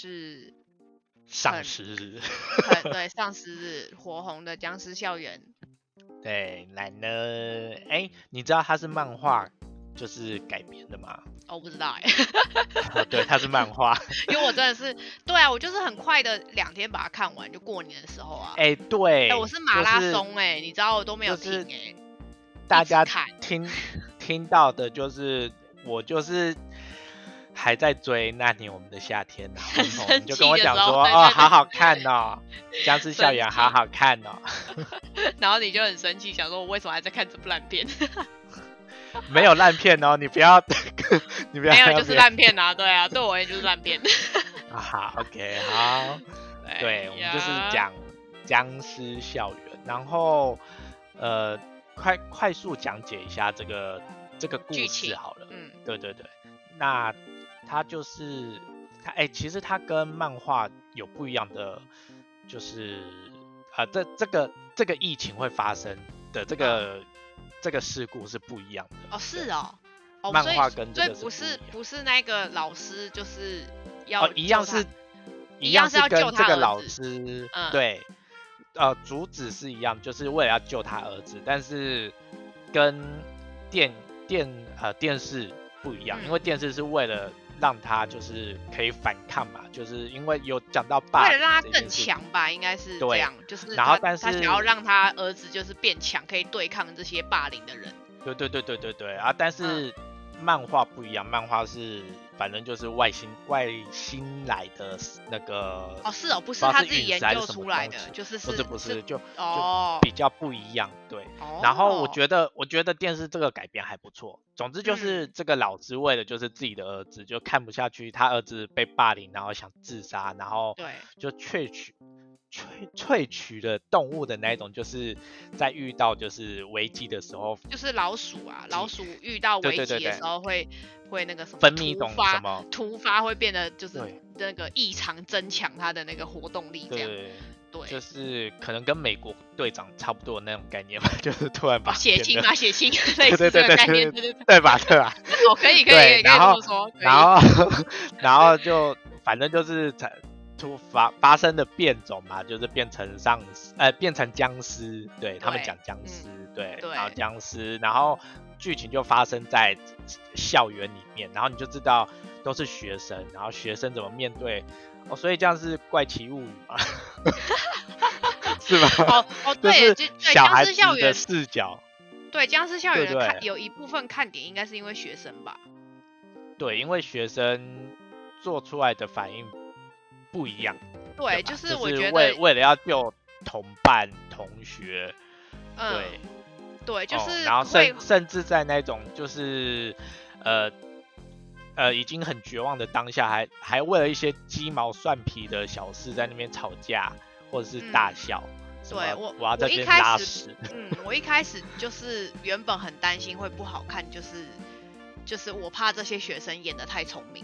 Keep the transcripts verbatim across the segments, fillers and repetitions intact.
是丧尸日，对，丧尸日火红的僵尸校园。对，来呢，哎，你知道它是漫画就是改编的吗？哦，我不知道哎、欸。对，它是漫画，因为我真的是，对啊，我就是很快的两天把它看完，就过年的时候啊。哎，对，哎，我是马拉松哎、欸就是，你知道我都没有停哎、欸。就是大家听听到的就是我就是还在追那年我们的夏天啊，你就跟我讲说對對對對哦好好看哦，僵尸校园好好看哦，然后你就很生气，想说我为什么还在看这部烂片？没有烂片哦，你不要你不要，没有就是烂片啊，对啊，对我而言就是烂片。好 ，OK， 好，对，對我们就是讲僵尸校园，然后呃。快快速讲解一下这个这个故事好了，嗯，对对对，那它就是它哎、欸，其实它跟漫画有不一样的，就是啊、呃，这这个这个疫情会发生的这个、嗯、这个事故是不一样的哦，是哦，哦漫画跟这个是不一样的，所以不是不是那个老师就是要、哦、一样是一样是跟这个老师、嗯、对。呃，主旨是一样，就是为了要救他儿子，但是跟电电呃电视不一样，因为电视是为了让他就是可以反抗嘛，就是因为有讲到霸凌，为了让他更强吧，应该是这样，就是然后但是他想要让他儿子就是变强，可以对抗这些霸凌的人。对对对对对对啊！但是漫画不一样，漫画是反正就是外星外星来的那个哦，是哦，不是他自己研究出来的，就是不是不是就哦就比较不一样，对。哦、然后我觉得我觉得电视这个改编还不错。总之就是这个老师为了就是自己的儿子、嗯、就看不下去，他儿子被霸凌，然后想自杀，然后就萃取萃萃取的动物的那一种，就是在遇到就是危机的时候，就是老鼠啊，老鼠遇到危机的时候会。对对对对会那个什么分泌一种什么突发会变得就是那个异常增强它的那个活动力这样 对, 对就是可能跟美国队长差不多的那种概念吧，就是突然把血清啊血清类似的概念对对对对对对对对吧对吧哦可以可以可以可以这么说然后然后就反正就是突发发生的变种嘛，就是变成丧呃变成僵尸，对他们讲僵尸、嗯，对，然后僵尸，然后剧情就发生在校园里面，然后你就知道都是学生，然后学生怎么面对，哦，所以这样是怪奇物语嘛，是吗？哦哦对，就是小孩子的视角，对僵尸校园的看对对有一部分看点应该是因为学生吧，对，因为学生做出来的反应。不一样，对，就是我觉得、就是、为, 为了要救同伴同学，嗯、对对，就是、哦、然后 甚, 甚至在那种就是呃呃已经很绝望的当下还，还还为了一些鸡毛蒜皮的小事在那边吵架或者是大笑。嗯对我，我要在这边拉屎。嗯，我一开始就是原本很担心会不好看，就是就是我怕这些学生演得太聪明。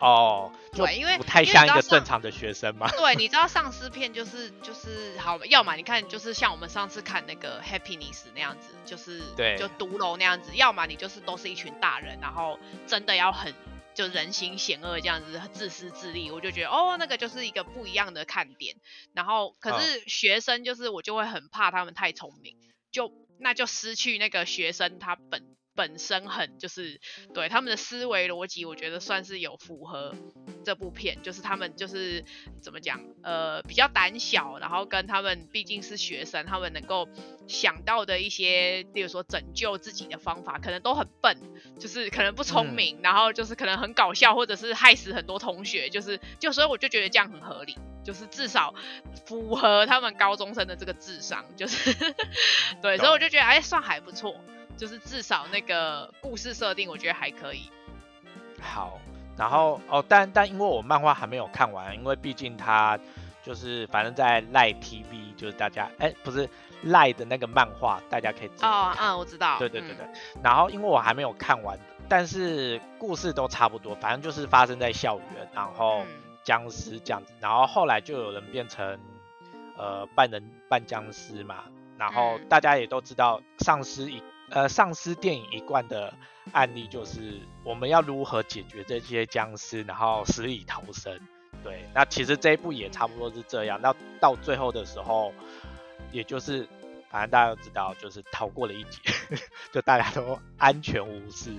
哦，对，因为不太像一个正常的学生嘛。对，你知道丧尸片就是就是好，要么你看就是像我们上次看那个 Happiness 那样子，就是就毒楼那样子，要么你就是都是一群大人，然后真的要很就人心险恶这样子，自私自利，我就觉得哦，那个就是一个不一样的看点。然后可是学生就是我就会很怕他们太聪明，就那就失去那个学生他本。本身很就是对他们的思维逻辑，我觉得算是有符合这部片，就是他们就是怎么讲，呃，比较胆小，然后跟他们毕竟是学生，他们能够想到的一些，例如说拯救自己的方法，可能都很笨，就是可能不聪明，嗯、然后就是可能很搞笑，或者是害死很多同学，就是就所以我就觉得这样很合理。就是至少符合他们高中生的这个智商，就是对，所以我就觉得哎，算还不错，就是至少那个故事设定我觉得还可以。好，然后哦，但但因为我漫画还没有看完，因为毕竟它就是反正在 LINE T V 就是大家哎不是 LINE 的那个漫画大家可以自己看。哦嗯，我知道。对对对对、嗯，然后因为我还没有看完，但是故事都差不多，反正就是发生在校园，然后。嗯僵尸这样子，然后后来就有人变成呃半人半僵尸嘛，然后大家也都知道丧尸一呃丧尸电影一贯的案例就是我们要如何解决这些僵尸，然后死里逃生。对，那其实这一部也差不多是这样，那到最后的时候也就是反正大家都知道就是逃过了一劫就大家都安全无事，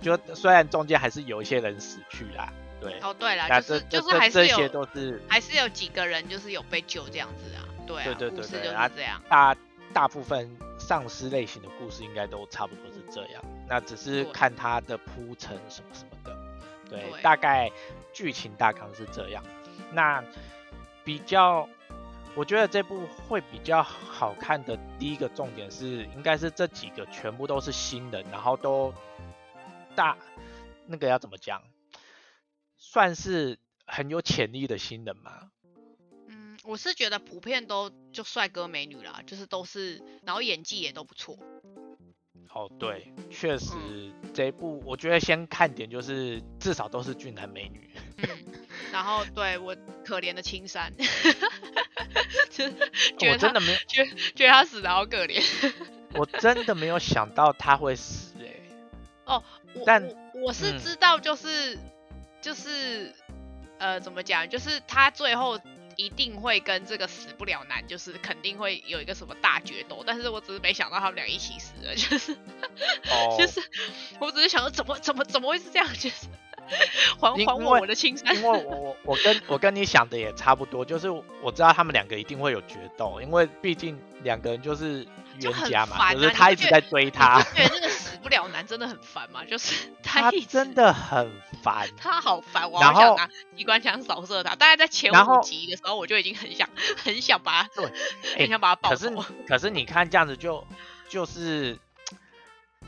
就虽然中间还是有一些人死去啦。对，哦对啦，就是就是还是有，这些都是还是有几个人就是有被救这样子啊。对啊，对对对对，故事就是这样。啊，大大部分丧尸类型的故事应该都差不多是这样，那只是看它的铺陈什么什么的。对，对，大概剧情大纲是这样。那比较，我觉得这部会比较好看的第一个重点是，应该是这几个全部都是新人，然后都大那个要怎么讲，算是很有潜力的新人嘛。嗯，我是觉得普遍都就帅哥美女啦，就是都是，然后演技也都不错。哦，对，确实、嗯、这一部我觉得先看点就是至少都是俊男美女。嗯，然后对我可怜的青山，觉得他我真的没有觉得觉得他死得好可怜。我真的没有想到他会死哎、欸。哦，我但 我, 我是知道，就是、嗯、就是呃怎么讲，就是他最后一定会跟这个死不了男，就是肯定会有一个什么大决斗，但是我只是没想到他们俩一起死了，就是、oh. 就是我只是想说怎么怎么怎么会是这样，就是还还我我的青山，因为我我跟我跟你想的也差不多，就是我知道他们两个一定会有决斗，因为毕竟两个人就是冤家嘛，就、啊就是他一直在追他，对那个死不了男真的很烦嘛，就是他一直他真的很烦，他好烦，我好想拿机关枪扫射他，大概在前五集的时候我就已经很想很想把他，对，很想把他爆头、欸、可是可是你看这样子就就是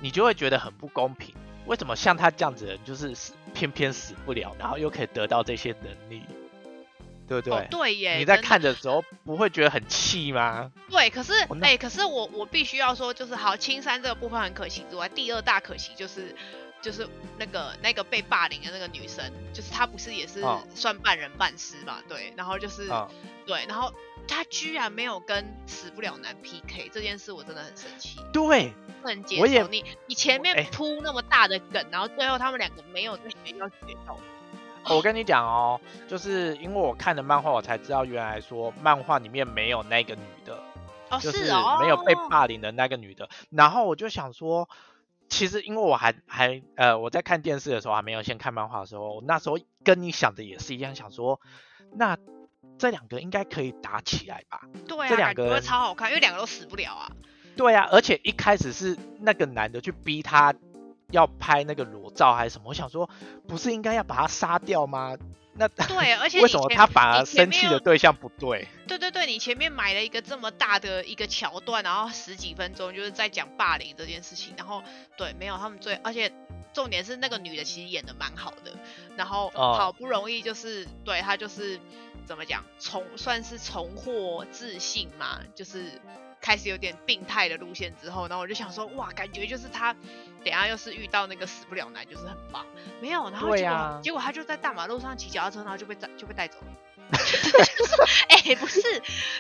你就会觉得很不公平。为什么像他这样子的人就是偏偏死不了，然后又可以得到这些能力，对不对？哦、对耶！你在看的时候不会觉得很气吗？对，可是哎、哦欸，可是我我必须要说，就是好青山这个部分很可惜之外，第二大可惜就是就是那个那个被霸凌的那个女生，就是她不是也是算半人半尸嘛、哦？对，然后就是、哦、对，然后她居然没有跟死不了男 P K 这件事，我真的很生气。对。不能接受你，你前面铺那么大的梗、欸，然后最后他们两个没有在里面要决斗。我跟你讲哦，就是因为我看了漫画，我才知道原来说漫画里面没有那个女的，哦、就是哦，没有被霸凌的那个女的。然后我就想说，其实因为我还还呃我在看电视的时候还没有先看漫画的时候，我那时候跟你想的也是一样，想说那这两个应该可以打起来吧？对啊，这两个超好看，因为两个都死不了啊。对啊，而且一开始是那个男的去逼他要拍那个裸照还是什么，我想说不是应该要把他杀掉吗？那对，而且为什么他反而生气的对象不对？对对对，你前面买了一个这么大的一个桥段，然后十几分钟就是在讲霸凌这件事情，然后对，没有他们最，而且重点是那个女的其实演得蛮好的，然后好不容易就是、哦、对她就是怎么讲，重算是重获自信嘛，就是。开始有点病态的路线之后，然后我就想说，哇，感觉就是他等一下又是遇到那个死不了男，就是很棒，没有，然后结果、啊、结果他就在大马路上骑脚踏车，然后就被就被带走了，就是哎、欸、不是，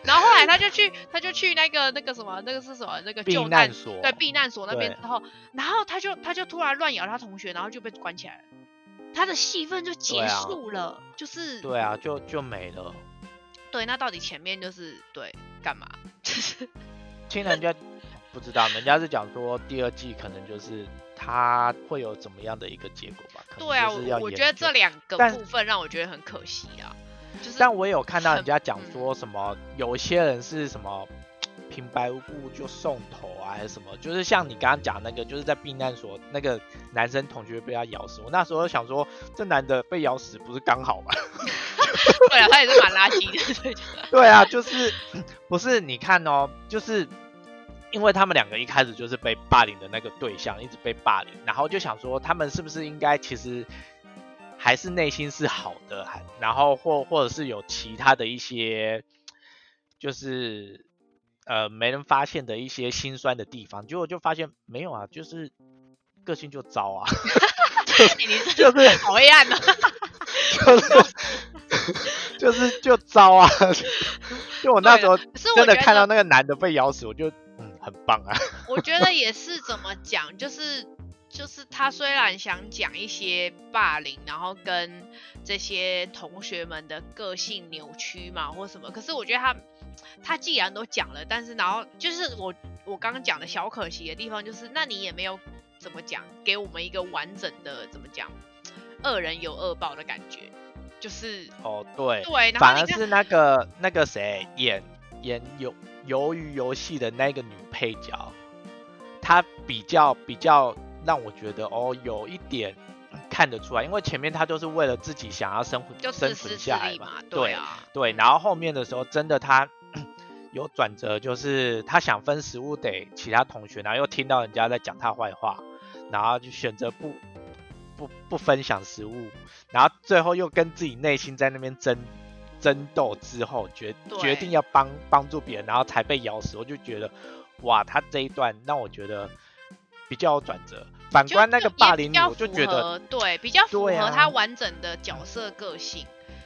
然后后来他就去他就去那个那个什么那个是什么那个救难所，对，避难所那边之后，然后他就他就突然乱咬他同学，然后就被关起来了，他的戏份就结束了，啊、就是对啊，就就没了。对，那到底前面就是对干嘛？听人家不知道，人家是讲说第二季可能就是他会有怎么样的一个结果吧？对啊，我觉得这两个部分让我觉得很可惜啊。就是、但我也有看到人家讲说什么，有些人是什么平白无故就送头啊，还是什么，就是像你刚刚讲那个，就是在避难所那个男生同学被他咬死，我那时候想说这男的被咬死不是刚好吗？对啊，他也是蛮垃圾的。对啊，就是不是你看哦，就是因为他们两个一开始就是被霸凌的那个对象，一直被霸凌，然后就想说他们是不是应该其实还是内心是好的，然后或或者是有其他的一些就是呃没人发现的一些心酸的地方，结果就发现没有啊，就是个性就糟啊，就是、就是、好黑暗啊，就是。就是就糟啊！就我那时候真的看到那个男的被咬死，我就嗯，很棒啊。我觉得也是怎么讲，就是就是他虽然想讲一些霸凌，然后跟这些同学们的个性扭曲嘛或什么，可是我觉得他他既然都讲了，但是然后就是我我刚刚讲的小可惜的地方，就是那你也没有怎么讲给我们一个完整的怎么讲恶人有恶报的感觉，就是哦对对，反而是那个那个谁演演游鱿鱼游戏的那个女配角，她比较比较让我觉得哦有一点看得出来，因为前面她就是为了自己想要生活生存下来嘛，对啊 对, 对，然后后面的时候真的她有转折，就是她想分食物给其他同学，然后又听到人家在讲她坏话，然后就选择不不不分享食物，然后最后又跟自己内心在那边争争斗之后 决, 决定要帮帮助别人，然后才被咬死。我就觉得哇，他这一段让我觉得比较有转折，反观那个霸凌女我就觉得对比较符合他完整的角色个性，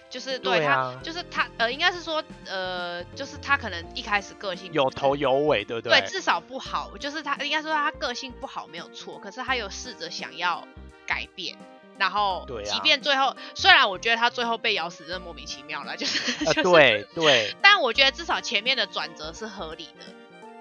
就是对他，就是他呃，应该是说呃，就是他可能一开始个性有头有尾，对不对？对，至少不好，就是他应该说他个性不好没有错，可是他有试着想要改变。然后即便最后、啊、虽然我觉得他最后被咬死真的莫名其妙了，就是、呃、对对，但我觉得至少前面的转折是合理的，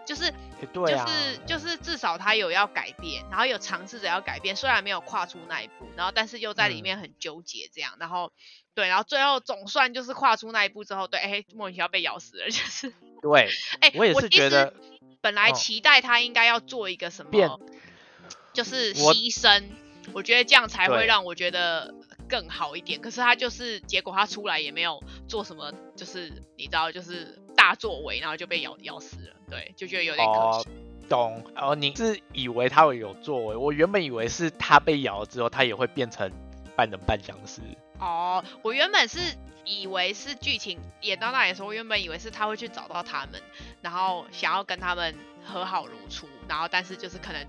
就是、欸对啊、就是就是至少他有要改变，然后有尝试着要改变，虽然没有跨出那一步，然后但是又在里面很纠结这样、嗯、然后对，然后最后总算就是跨出那一步之后，对，哎，莫名其妙被咬死了，就是对哎，我也是觉得本来期待他应该要做一个什么就是牺牲，我觉得这样才会让我觉得更好一点，可是他就是结果他出来也没有做什么，就是你知道就是大作为，然后就被 咬, 咬死了，对，就觉得有点可惜、哦、懂哦，你是以为他会有作为，我原本以为是他被咬了之后他也会变成半人半僵尸哦，我原本是以为是剧情演到那里的时候，我原本以为是他会去找到他们，然后想要跟他们和好如初，然后但是就是可能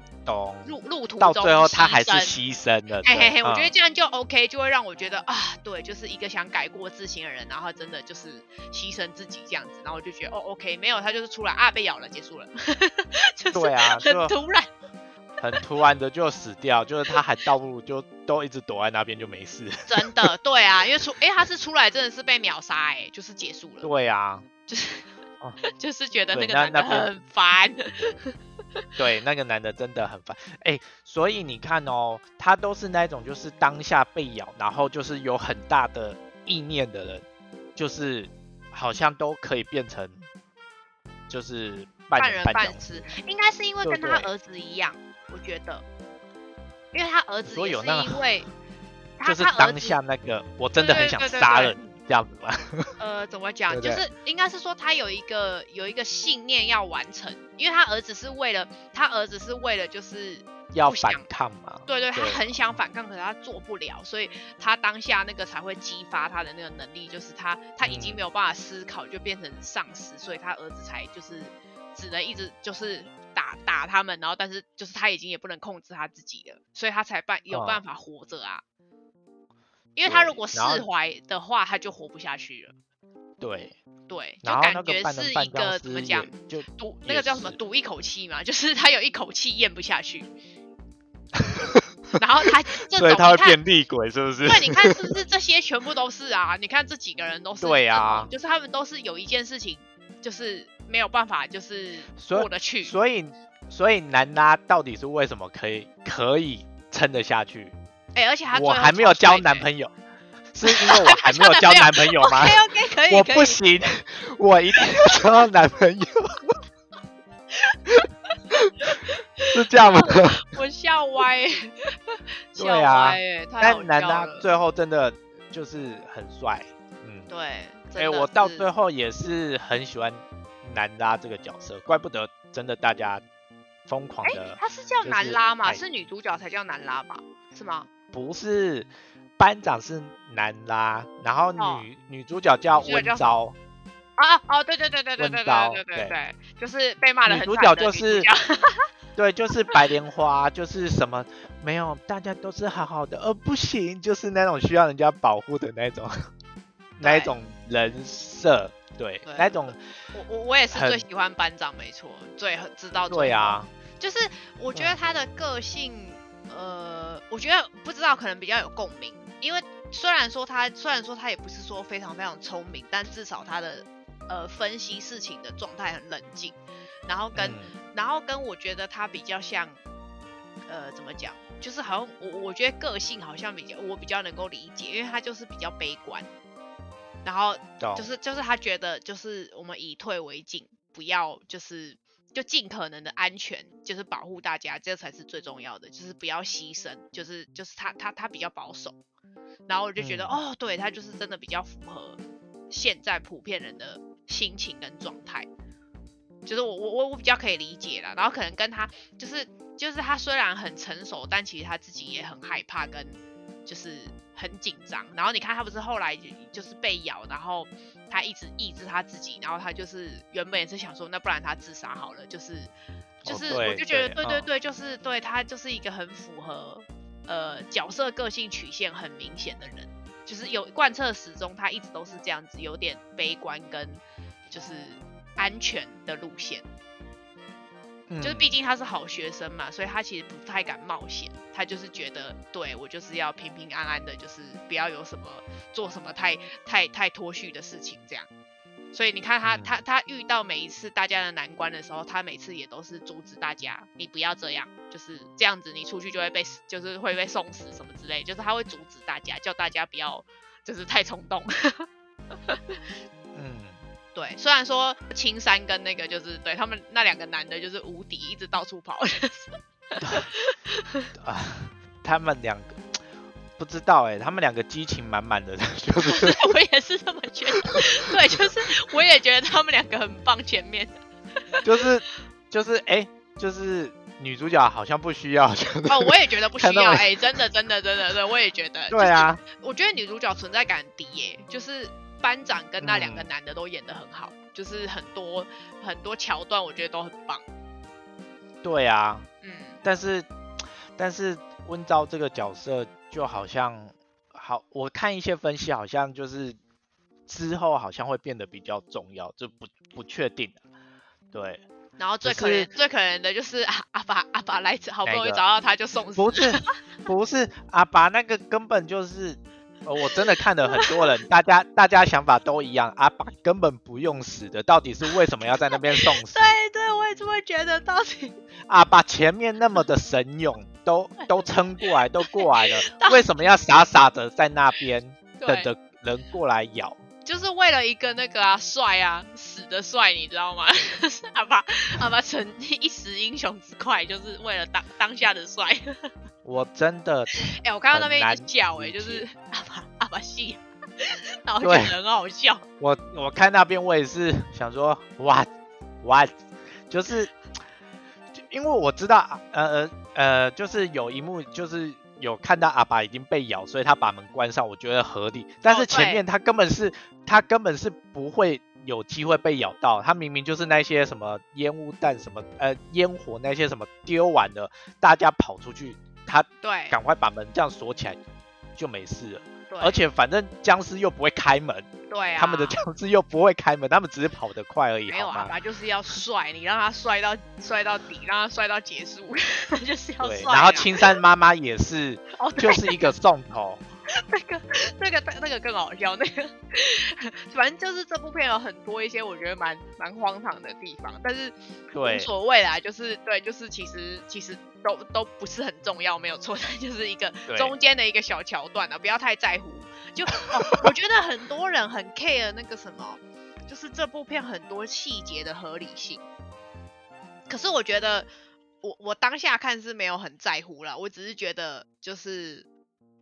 路, 路途中到最后他还是牺牲了，嘿嘿嘿，我觉得这样就 OK、嗯、就会让我觉得啊，对，就是一个想改过自新的人，然后真的就是牺牲自己这样子，然后我就觉得哦 OK， 没有，他就是出来啊被咬了结束了就是很突然、啊、很突然的就死掉就是他还倒不如就都一直躲在那边就没事真的对啊，因为出、欸、他是出来真的是被秒杀、欸、就是结束了，对啊，就是就是觉得那个男的很烦，对，那个男的真的很烦。哎、欸，所以你看哦，他都是那种就是当下被咬，然后就是有很大的意念的人，就是好像都可以变成就是半人半尸，应该是因为跟他儿子一样，對對對，我觉得，因为他儿子也是因为他就是当下那个我真的很想杀人。對對對對對對，这样子吧呃怎么讲，就是应该是说他有一个有一个信念要完成，因为他儿子是为了他儿子是为了就是要反抗嘛，对 对, 對，他很想反抗，可是他做不了，所以他当下那个才会激发他的那个能力，就是他他已经没有办法思考、嗯、就变成丧尸，所以他儿子才就是只能一直就是打打他们，然后但是就是他已经也不能控制他自己了，所以他才办有办法活着啊、嗯，因为他如果释怀的话他就活不下去了，对对，就感觉是一个怎么讲，就赌那个叫什么赌一口气嘛，就是他有一口气咽不下去然后他这种他会变厉鬼是不是，对，你看是不是这些全部都是啊，你看这几个人都是，对啊，就是他们都是有一件事情就是没有办法就是过得去，所以所以南拉到底是为什么可以可以撑得下去，欸、而且他我还没有交男朋友是因为我还没有交男朋友吗okay, okay, 可以，我不行我一定要交男朋友是这样吗我笑歪笑歪耶，太好笑了，但男的最后真的就是很帅，嗯，对、欸、我到最后也是很喜欢南拉这个角色，怪不得真的大家疯狂的、欸、他是叫南拉嘛、就是、是女主角才叫南拉吧，是吗？不是，班长是南拉，然后女、哦、女主角叫温昭啊，哦，对对对对对对对对对，就是被骂的很惨的女主角就是，对，就是白莲花，就是什么没有，大家都是好好的，呃，不行，就是那种需要人家保护的那种那一种人设，对，对那种我我我也是最喜欢班长，没错，最知道最对啊，就是我觉得他的个性，呃，我觉得不知道可能比较有共鸣，因为虽然说他虽然说他也不是说非常非常聪明，但至少他的呃分析事情的状态很冷静，然后跟、嗯、然后跟我觉得他比较像，呃，怎么讲？就是好像我我觉得个性好像比较我比较能够理解，因为他就是比较悲观，然后就是就是他觉得就是我们以退为进，不要就是就尽可能的安全，就是保护大家，这才是最重要的，就是不要牺牲，就是就是他他他比较保守，然后我就觉得、嗯、哦，对他就是真的比较符合现在普遍人的心情跟状态，就是我我我我比较可以理解啦，然后可能跟他就是。就是他虽然很成熟，但其实他自己也很害怕，跟就是很紧张。然后你看他不是后来就是被咬，然后他一直抑制他自己，然后他就是原本也是想说，那不然他自杀好了。就是就是、哦、我就觉得对对对，就是对他就是一个很符合呃角色个性曲线很明显的人，就是有贯彻始终，他一直都是这样子，有点悲观跟就是安全的路线。就是毕竟他是好学生嘛，所以他其实不太敢冒险，他就是觉得对我就是要平平安安的，就是不要有什么做什么太太太脱序的事情这样。所以你看他、嗯、他他遇到每一次大家的难关的时候，他每次也都是阻止大家，你不要这样，就是这样子你出去就会被就是会被送死什么之类，就是他会阻止大家，叫大家不要就是太冲动。嗯。对，虽然说青山跟那个就是对他们那两个男的，就是无敌，一直到处跑。啊，他们两个不知道哎、欸，他们两个激情满满的，就是我也是这么觉得。对，就是我也觉得他们两个很棒，前面就是就是哎、欸，就是女主角好像不需要。就是、哦，我也觉得不需要哎、欸，真的真的真的对，我也觉得。对啊，就是、我觉得女主角存在感很低耶、欸，就是。班长跟那两个男的都演得很好，嗯、就是很多很多桥段，我觉得都很棒。对啊，嗯，但是但是温兆这个角色就好像好，我看一些分析，好像就是之后好像会变得比较重要，就不不确定。对。然后最可怜最可怜的就是阿阿爸阿爸来好不容易找到他就送死。不是不是阿爸那个根本就是。哦、我真的看了很多人，大家大家想法都一样，阿爸根本不用死的，到底是为什么要在那边送死？对对，我也这么觉得，到底阿爸前面那么的神勇，都都撑过来，都过来了，为什么要傻傻的在那边等着人过来咬？就是为了一个那个啊帅啊死的帅，你知道吗？阿爸阿爸成一时英雄之快，就是为了当当下的帅。我真的哎、欸，我看到那边一直笑哎、欸，就是阿爸阿爸戏，然后就很好笑。我我看那边我也是想说 what what， 就是就因为我知道呃呃就是有一幕就是。有看到阿爸已经被咬，所以他把门关上，我觉得合理。但是前面他根本是、哦、他根本是不会有机会被咬到，他明明就是那些什么烟雾弹、什么呃烟火那些什么丢完了，大家跑出去，他对赶快把门这样锁起来就没事了。而且反正僵尸又不会开门，对啊，他们的僵尸又不会开门，他们只是跑得快而已。没有啊，他就是要帅，你让他帅到帅到底，让他帅到结束，就是要帅。然后青山妈妈也是，就是一个送头。那个那个那个更好笑，那个反正就是这部片有很多一些我觉得蛮蛮荒唐的地方，但是无所谓啦，就是对，就是其实其实都都不是很重要，没有错，但就是一个中间的一个小桥段啊，不要太在乎。就、哦、我觉得很多人很 care 那个什么，就是这部片很多细节的合理性，可是我觉得我我当下看是没有很在乎啦，我只是觉得就是。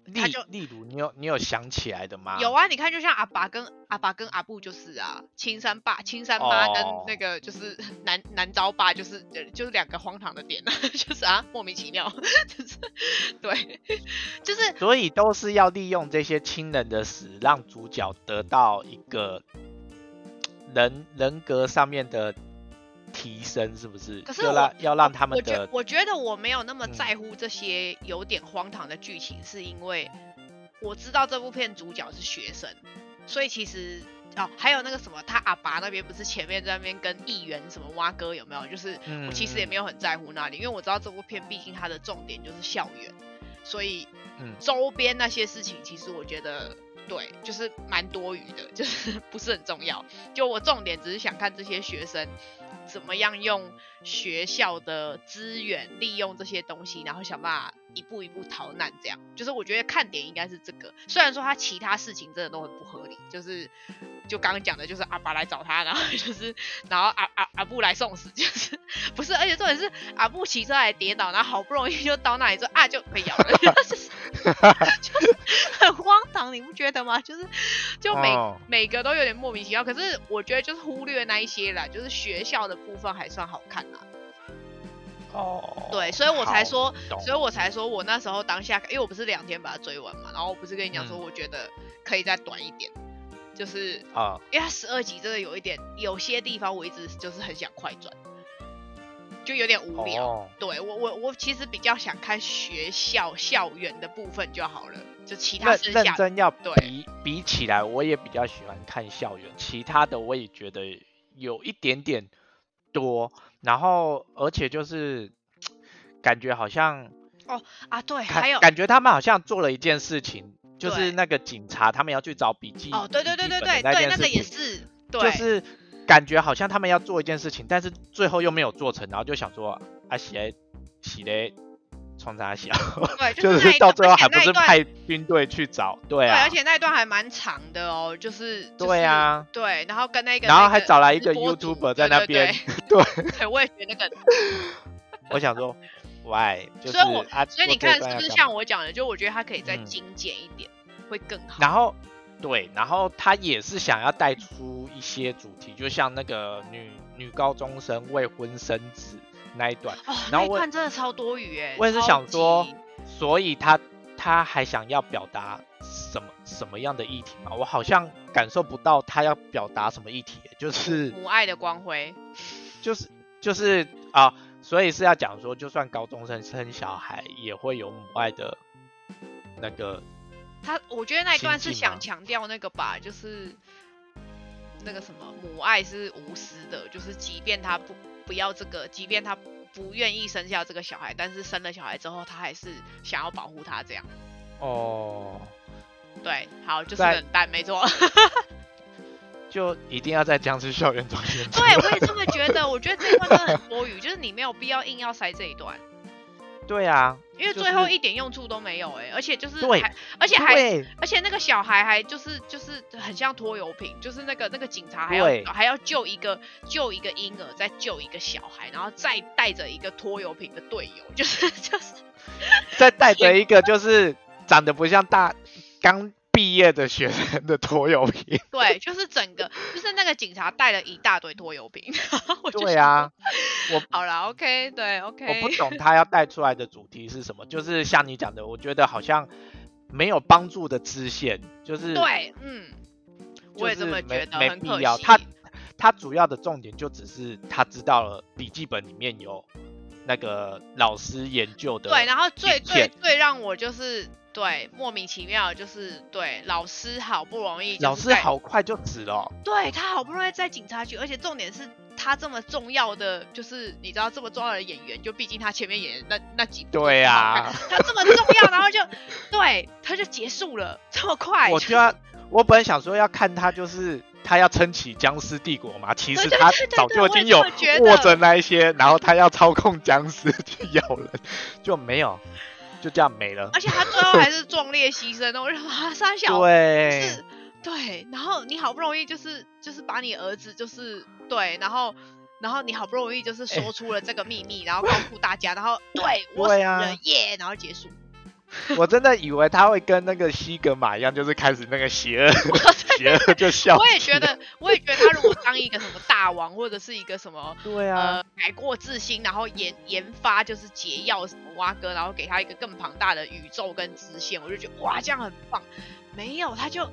例例如你有你有想起来的吗？有啊，你看就像阿爸跟阿爸跟阿布就是啊，青山爸青山妈跟那个就是南、oh. 南招爸就是就是两个荒唐的点、啊，就是啊莫名其妙，就是对，就是所以都是要利用这些亲人的死，让主角得到一个人人格上面的。提升是不是？可是我要让他们的我我，我觉得我没有那么在乎这些有点荒唐的剧情，是因为我知道这部片主角是学生，所以其实哦，还有那个什么，他阿爸那边不是前面在那边跟议员什么挖哥有没有？就是我其实也没有很在乎那里，因为我知道这部片毕竟它的重点就是校园，所以周边那些事情其实我觉得对，就是蛮多余的，就是不是很重要。就我重点只是想看这些学生怎么样用学校的资源，利用这些东西，然后想办法一步一步逃难，这样。就是我觉得看点应该是这个，虽然说他其他事情真的都很不合理，就是就刚刚讲的，就是阿爸来找他，然后就是然后阿阿阿布来送死，就是不是，而且重点是阿布骑车还跌倒，然后好不容易就到那里之后啊就被咬了，就是就是很荒唐，你不觉得吗？就是就每、oh. 每个都有点莫名其妙，可是我觉得就是忽略那一些啦，就是学校的部分还算好看啦。哦、oh, ，对，所以我才说，所以我才说我那时候当下，因为我不是两天把它追完嘛，然后我不是跟你讲说，我觉得可以再短一点，嗯、就是啊， oh. 因为它十二集真的有一点，有些地方我一直就是很想快转，就有点无聊。Oh. 对我我我其实比较想看学校校园的部分就好了，就其他剩下认真要比对比起来，我也比较喜欢看校园，其他的我也觉得有一点点多。然后，而且就是感觉好像哦啊对，还有感觉他们好像做了一件事情，就是那个警察他们要去找笔记哦，对对对对对对，那个也是，对，就是感觉好像他们要做一件事情，但是最后又没有做成，然后就想说啊，洗嘞洗嘞。冲他笑，对，就是、就是到最后还不是派军队去找，对啊，对，而且那一段还蛮长的哦，就是，就是、对啊，对，然后跟那个，然后还找来一个 YouTuber 在那边，对，对， 对， 对，我也觉得那个，我想说 ，why？ 就是所以我、啊，所以你看是不是像我讲的，就我觉得他可以再精简一点，嗯、会更好。然后，对，然后他也是想要带出一些主题，就像那个女女高中生未婚生子。那一段，哦、然后我那一段真的超多余哎、欸！我也是想说，所以他他还想要表达什么什么样的议题嘛？我好像感受不到他要表达什么议题、欸，就是母爱的光辉，就是就是啊、呃，所以是要讲说，就算高中生生小孩也会有母爱的那个。他我觉得那一段是想强调那个吧，就是那个什么母爱是无私的，就是即便他不。不要这个，即便他不愿意生下这个小孩，但是生了小孩之后，他还是想要保护他这样。哦，对，好，就是冷淡，没错。就一定要在僵尸校园中间。对，我也这么觉得。我觉得这一段真的很多余，就是你没有必要硬要塞这一段。对啊，因为最后一点用处都没有哎、欸就是，而且就是还，而且还，而且那个小孩还就是就是很像拖油瓶，就是那个那个警察还要还要救一个救一个婴儿，再救一个小孩，然后再带着一个拖油瓶的队友，就是就是，再带着一个就是长得不像大刚毕业的学生的拖油瓶，对，就是整个就是那个警察带了一大堆拖油瓶，对啊，我好啦 OK 对 OK， 我不懂他要带出来的主题是什么，就是像你讲的，我觉得好像没有帮助的支线，就是对，嗯，我也这么觉得，没必要，他他主要的重点就只是他知道了笔记本里面有那个老师研究的，对，然后最最最让我就是。对，莫名其妙就是对老师好不容易，老师好快就死了、哦。对他好不容易在警察局，而且重点是他这么重要的，就是你知道这么重要的演员，就毕竟他前面演的那那几部，对啊，他这么重要，然后就对他就结束了，这么快。我就要，我本来想说要看他就是。他要撑起僵尸帝国嘛？其实他早就已经有握着那一些，然后他要操控僵尸去咬人，就没有。就这样没了，而且他最后还是壮烈牺牲哦，让他三小对、就是，对，然后你好不容易就是就是把你儿子就是对，然后然后你好不容易就是说出了这个秘密，欸、然后告诉大家，然后对我死了耶，然后结束。我真的以为他会跟那个西格玛一样，就是开始那个邪恶，邪恶就笑。我也觉得，我也觉得他如果当一个什么大王，或者是一个什么，对啊，呃、改过自新，然后研研发就是解药什么蛙哥，然后给他一个更庞大的宇宙跟支线，我就觉得哇，这样很棒。没有，他就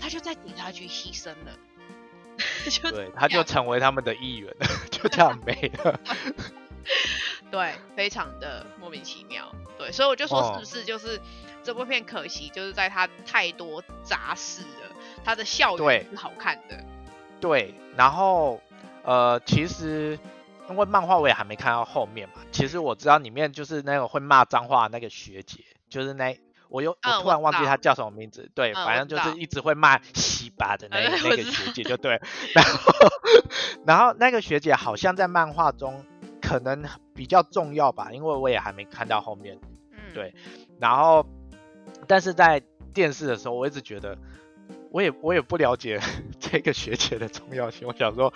他就在警察局牺牲了，对，他就成为他们的议员了，就这样没了。对，非常的莫名其妙。对，所以我就说是不是就是、哦、这部片可惜，就是在它太多杂事了，它的校园是好看的。对，然后呃，其实因为漫画我也还没看到后面嘛，其实我知道里面就是那个会骂脏话的那个学姐，就是那我又我突然忘记她叫什么名字，嗯、对、嗯，反正就是一直会骂西巴的那、嗯、那个学姐就对，然后然后那个学姐好像在漫画中可能比较重要吧，因为我也还没看到后面，嗯、对，然后但是在电视的时候，我一直觉得。我也我也不了解这个学姐的重要性，我想说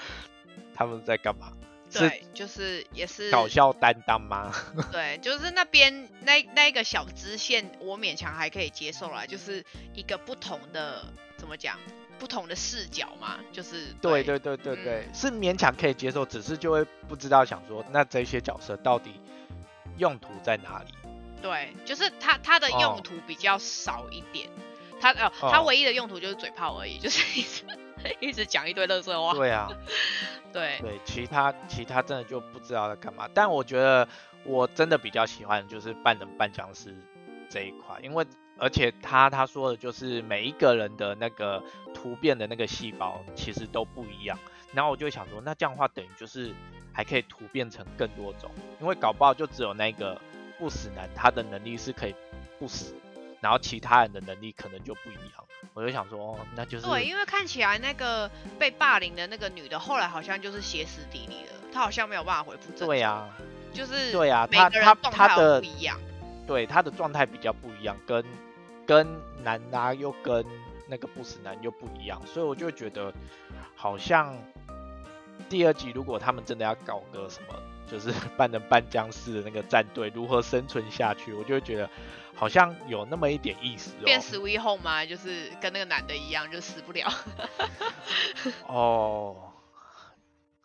他们在干嘛？对，是就是也是搞笑担当吗？对，就是那边那那个小支线，我勉强还可以接受啦，就是一个不同的怎么讲，不同的视角嘛，就是对对对对对、嗯，是勉强可以接受，只是就会不知道想说那这些角色到底用途在哪里？对，就是它它的用途比较少一点。哦他呃、哦，他唯一的用途就是嘴炮而已，就是一直一直讲一堆垃圾话。对啊，对对，其他其他真的就不知道在干嘛。但我觉得我真的比较喜欢就是半人半僵尸这一块，因为而且他他说的就是每一个人的那个突变的那个细胞其实都不一样，然后我就想说，那这样的话等于就是还可以突变成更多种，因为搞不好就只有那个不死男他的能力是可以不死。然后其他人的能力可能就不一样，我就想说，哦、那就是对，因为看起来那个被霸凌的那个女的，后来好像就是歇斯底里了，她好像没有办法恢复正常。对呀、啊，就是对呀，每个人状态不一样。对，她的状态比较不一样，跟跟男啊又跟那个不死男又不一样，所以我就觉得好像第二集如果他们真的要搞个什么，就是半人半僵尸的那个战队如何生存下去，我就会觉得。好像有那么一点意思哦，变Sweet Home嘛，就是跟那个男的一样，就死不了。哦，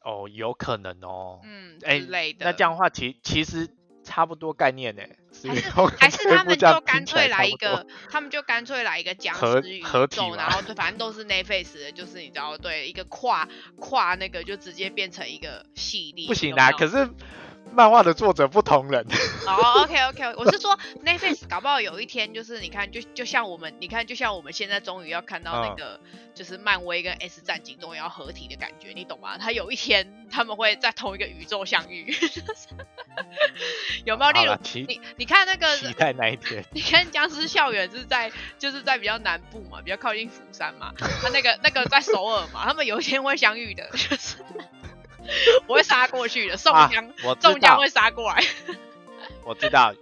哦，有可能哦。嗯，哎、欸，之类的。那这样的话，其其实差不多概念呢。还是还是他们就干脆来一个，他们就干脆来一个僵尸宇宙，然后反正都是 Netflix 的，就是你知道，对，一个跨跨那个就直接变成一个系列。不行啦，有有可是。漫画的作者不同人哦、oh, OK OK， 我是说 Netflix 搞不好有一天就是你看就就像我们你看就像我们现在终于要看到那个、嗯、就是漫威跟 S 战警终于要合体的感觉，你懂吗？他有一天他们会在同一个宇宙相遇，有没有？例如你你看那个期待那一天，你看僵尸校园是在就是在比较南部嘛，比较靠近釜山嘛，他、啊、那个那个在首尔嘛，他们有一天会相遇的，就是。我会杀过去的，宋江，宋江会杀过来。我知道，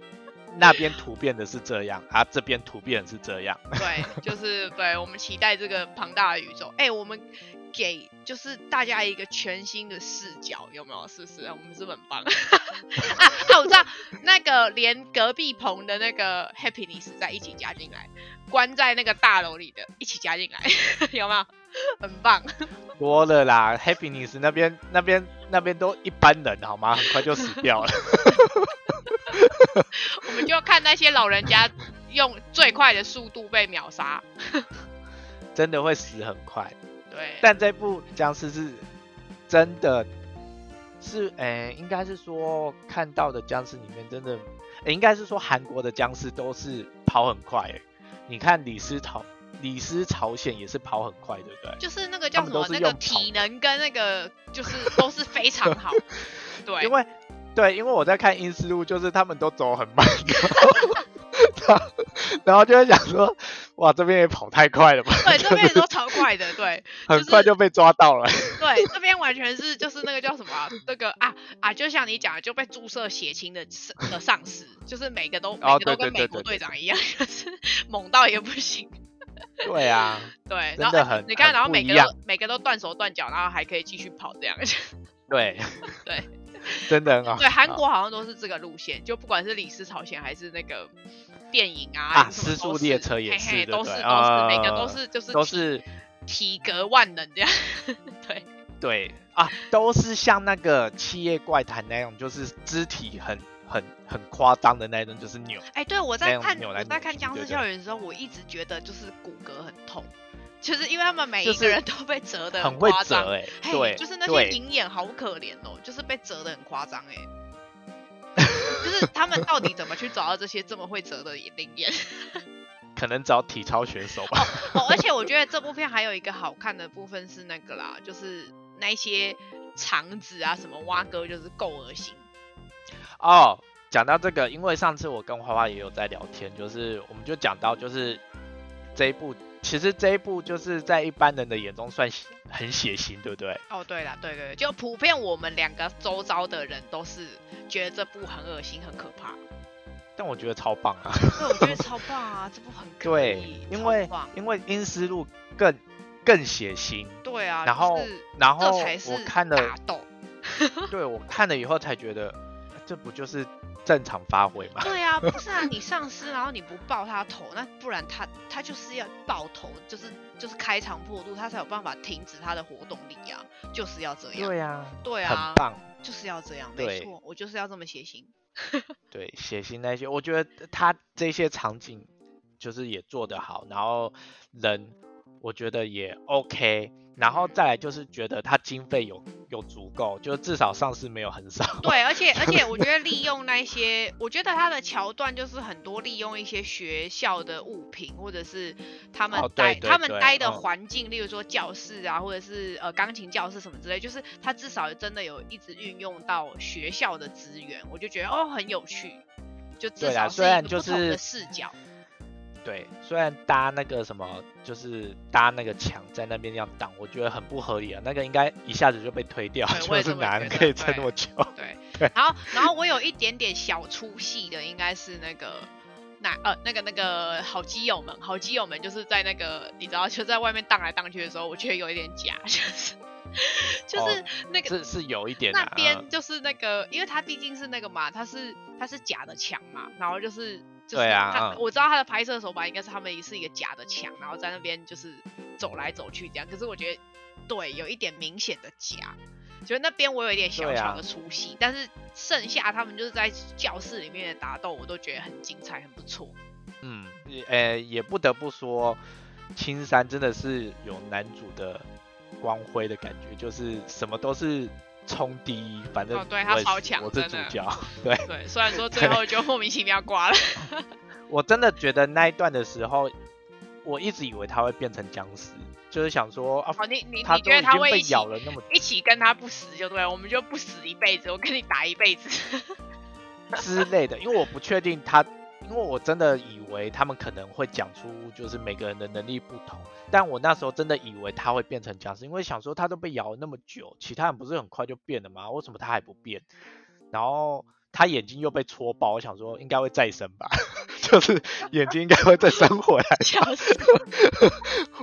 那边突变的是这样，啊，这边突变的是这样。对，就是对，我们期待这个庞大的宇宙。哎、欸，我们给就是大家一个全新的视角，有没有？是不是？我们是很棒。啊，啊，我知道，那个连隔壁棚的那个 Happiness 在一起加进来，关在那个大楼里的一起加进来，有没有？很棒。多了啦 ，Happiness 那边那边那边都一般人好吗？很快就死掉了。我们就看那些老人家用最快的速度被秒杀，真的会死很快。对，但这部僵尸是真的是，诶、欸，应该是说看到的僵尸里面真的，欸、应该是说韩国的僵尸都是跑很快、欸。你看李斯逃。李斯朝鲜也是跑很快，对不对？就是那个叫什么，那个体能跟那个就是都是非常好。对，因为对，因为我在看《阴尸路》，就是他们都走很慢，然后然后就会想说，哇，这边也跑太快了吧？对，这边也都超快的，对，很快就被抓到了。就是、对，这边完全是就是那个叫什么、啊，那个啊啊，就像你讲的，就被注射血清的的丧尸，就是每个都每个都跟美国队长一样，哦、对对对对对就是猛到也不行。对啊，对，然后、欸、你看，然后每个都每个都断手断脚，然后还可以继续跑这样。对对，真的很好。对，韩国好像都是这个路线，就不管是李斯朝鲜还是那个电影啊，啊，《失速列车》也是，嘿嘿都是都是、呃、每个都是就是都是体格万能这样。对对啊，都是像那个《七夜怪谈》那种，就是肢体很。很很夸张的那一种，就是扭。哎、欸，对我在看扭扭我在看僵尸校园的时候，我一直觉得就是骨骼很痛，就是因为他们每一个人都被折的很夸张，哎、就是欸，对，就是那些鹰眼好可怜哦，就是被折的很夸张，哎，就是他们到底怎么去找到这些这么会折的鹰眼？可能找体操选手吧。哦哦，而且我觉得这部片还有一个好看的部分是那个啦，就是那些肠子啊什么蛙哥就是够恶心。哦，讲到这个，因为上次我跟花花也有在聊天，就是我们就讲到就是这一部，其实这一部就是在一般人的眼中算很血腥，对不对？哦，对啦，对对对，就普遍我们两个周遭的人都是觉得这部很恶心、很可怕。但我觉得超棒啊！对，我觉得超棒啊，这部很可以。对，因为因为阴尸路更更血腥。对啊，然后、就是、然后我看了打斗，对我看了以后才觉得，这不就是正常发挥吗？对啊，不是啊，你丧尸然后你不爆他头，那不然他他就是要爆头，就是就是开肠破肚，他才有办法停止他的活动力啊，就是要这样。对啊，对啊，很棒，就是要这样，没错，我就是要这么血腥。对，血腥那些我觉得他这些场景就是也做得好，然后人我觉得也 OK， 然后再来就是觉得他经费有有足够，就至少丧尸没有很少。对，而且而且我觉得利用那些我觉得他的桥段就是很多利用一些学校的物品，或者是他们待、哦、对对对他们待的环境、哦、例如说教室啊，或者是呃钢琴教室什么之类，就是他至少真的有一直运用到学校的资源，我就觉得哦很有趣，就至少是一个不同的视角。对，虽然搭那个什么，就是搭那个墙在那边这样挡，我觉得很不合理啊。那个应该一下子就被推掉，就是哪能可以撑那么久？对。对对然后，然后我有一点点小出戏的，应该是那个那呃那个那个好基友们，好基友们就是在那个你知道就在外面荡来荡去的时候，我觉得有一点假，就是。就是那个、哦、是是有一点、啊、那边就是那个，因为它毕竟是那个嘛，它是它是假的墙嘛，然后就是就是对啊、嗯，我知道它的拍摄手法应该是他们是一个假的墙，然后在那边就是走来走去这样，可是我觉得对有一点明显的假，觉得那边我有一点小小的出戏、啊，但是剩下他们就是在教室里面的打斗，我都觉得很精彩，很不错。嗯，呃，也不得不说，青山真的是有男主的。光辉的感觉，就是什么都是冲第一，反正我、哦、对他超强，我是主角，对对，虽然说最后就莫名其妙挂了。我真的觉得那一段的时候，我一直以为他会变成僵尸，就是想说啊，哦、你你他都已经被咬了那么一起跟他不死就对了，我们就不死一辈子，我跟你打一辈子之类的，因为我不确定他。因为我真的以为他们可能会讲出就是每个人的能力不同，但我那时候真的以为他会变成僵尸，因为想说他都被咬了那么久，其他人不是很快就变了吗？为什么他还不变？然后他眼睛又被戳爆，我想说应该会再生吧，就是眼睛应该会再生回来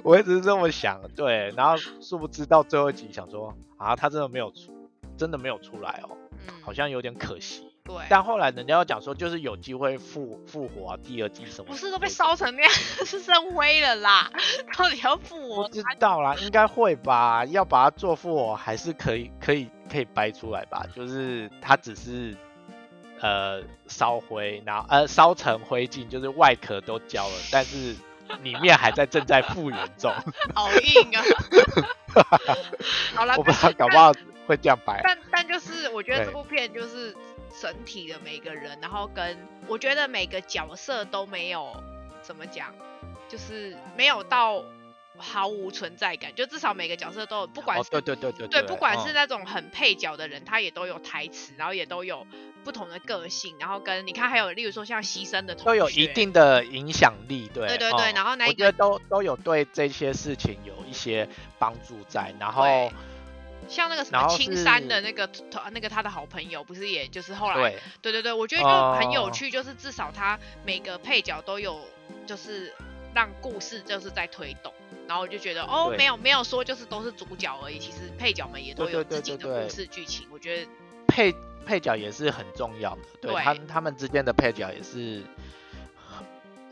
我一直这么想，对，然后殊不知到最后一集想说啊，他真的没有出，真的没有出来哦，好像有点可惜。对，但后来人家又讲说，就是有机会复复活、啊、第二季什么？不是都被烧成那样，是生灰了啦，到底要复活？不知道啦，应该会吧，要把它做复活还是可以，可以，可以掰出来吧？就是它只是呃烧灰，然后呃烧成灰烬，就是外壳都焦了，但是里面还在正在复原中。好硬啊！好啦，我不知道，搞不好会这样掰。但但就是我觉得这部片就是。整体的每个人，然后跟我觉得每个角色都没有怎么讲，就是没有到毫无存在感，就至少每个角色都有，不管是、哦、对对对 对, 对, 对不管是那种很配角的人、哦、他也都有台词，然后也都有不同的个性，然后跟你看还有例如说像牺牲的同学都有一定的影响力，对对对对、嗯、然后那一个我觉得 都, 都有对这些事情有一些帮助在，然后像那个什么青山的那个那个他的好朋友，不是也就是后来对对对对，我觉得就很有趣、哦，就是至少他每个配角都有，就是让故事就是在推动，然后我就觉得哦，没有没有说就是都是主角而已，其实配角们也都有自己的故事剧情，对对对对对，我觉得配配角也是很重要的，对，对他他们之间的配角也是。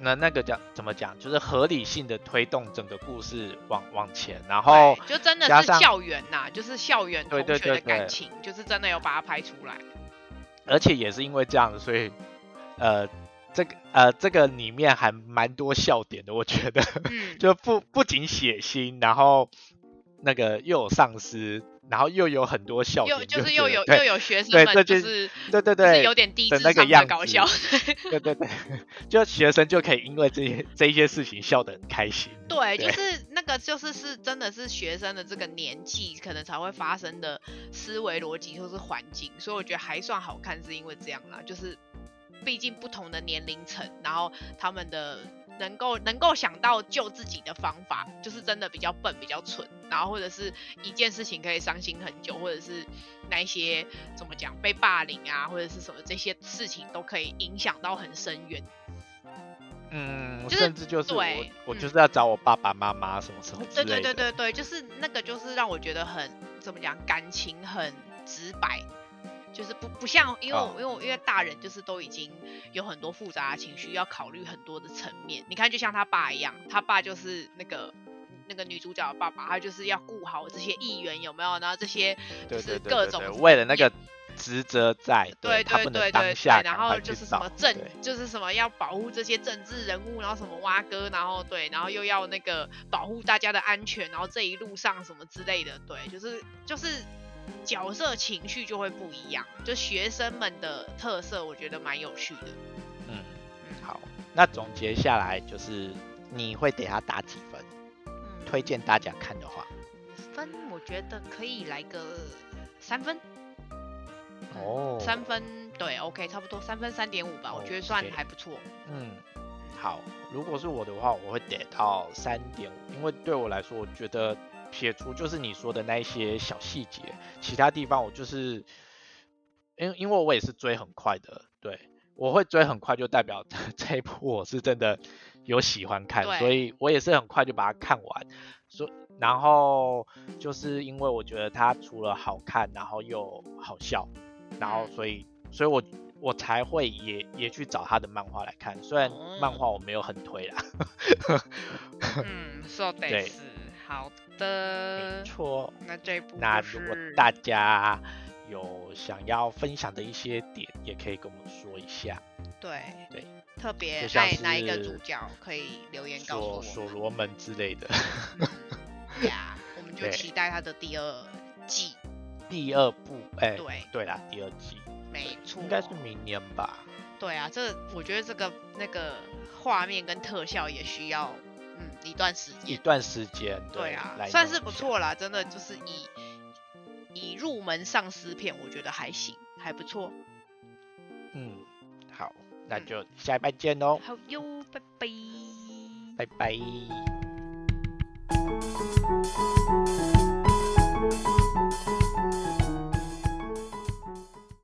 那那个讲怎么讲，就是合理性的推动整个故事往往前，然后就真的是校园呐、啊，就是校园同学的感情，對對對對，就是真的有把它拍出来。而且也是因为这样，所以呃，这个呃这个里面还蛮多笑点的，我觉得，嗯、就不不仅血腥，然后那个又有丧尸，然后又有很多笑点，又就是又有又有学生们就是对对对就是有点低智商的搞笑，对对对，就学生就可以因为这些这些事情笑得很开心。对，对就是那个就是是真的是学生的这个年纪可能才会发生的思维逻辑或是环境，所以我觉得还算好看，是因为这样啦，就是毕竟不同的年龄层，然后他们的。能够能够想到救自己的方法，就是真的比较笨比较蠢，然后或者是一件事情可以伤心很久，或者是那一些怎么讲被霸凌啊或者是什么，这些事情都可以影响到很深远。嗯、就是，甚至就是我我就是要找我爸爸妈妈什么什么之类的。对对对对对，就是那个就是让我觉得很怎么讲感情很直白。就是不不像，因为、oh. 因为因为大人就是都已经有很多复杂的情绪，要考虑很多的层面。你看，就像他爸一样，他爸就是那个那个女主角的爸爸，他就是要顾好这些议员有没有，然后这些就是各种對對對對對为了那个职责在，对对对对对，然后就是什么政，就是什么要保护这些政治人物，然后什么挖哥，然后对，然后又要那个保护大家的安全，然后这一路上什么之类的，对，就是就是。角色情绪就会不一样，就学生们的特色，我觉得蛮有趣的。嗯，好，那总结下来就是，你会给他打几分？嗯，推荐大家看的话，分我觉得可以来个三分。哦，三分，对 ，OK， 差不多三分三点五吧， okay. 我觉得算还不错。嗯，好，如果是我的话，我会给到三点五，因为对我来说，我觉得。撇除就是你说的那一些小细节，其他地方我就是，因因为我也是追很快的，对，我会追很快就代表这一部我是真的有喜欢看，所以我也是很快就把它看完。所然后就是因为我觉得它除了好看，然后又好笑，然后所以所以我。我才会也也去找他的漫画来看，虽然漫画我没有很推啦。嗯，说得是好的，没错。那这部、就是、那如果大家有想要分享的一些点，也可以跟我们说一下。对对，特别爱哪一个主角，可以留言告诉我们。所罗门之类的。呀、嗯，yeah, 我们就期待他的第二季。第二部，哎、欸，对对啦，第二季。没错，应该是明年吧。对啊，这我觉得这个那个画面跟特效也需要嗯一段时间，一段时间， 对, 对啊，算是不错啦，真的就是以以入门上司片，我觉得还行，还不错。嗯，好，那就下一拜见喽、嗯。好哟，拜拜，拜拜。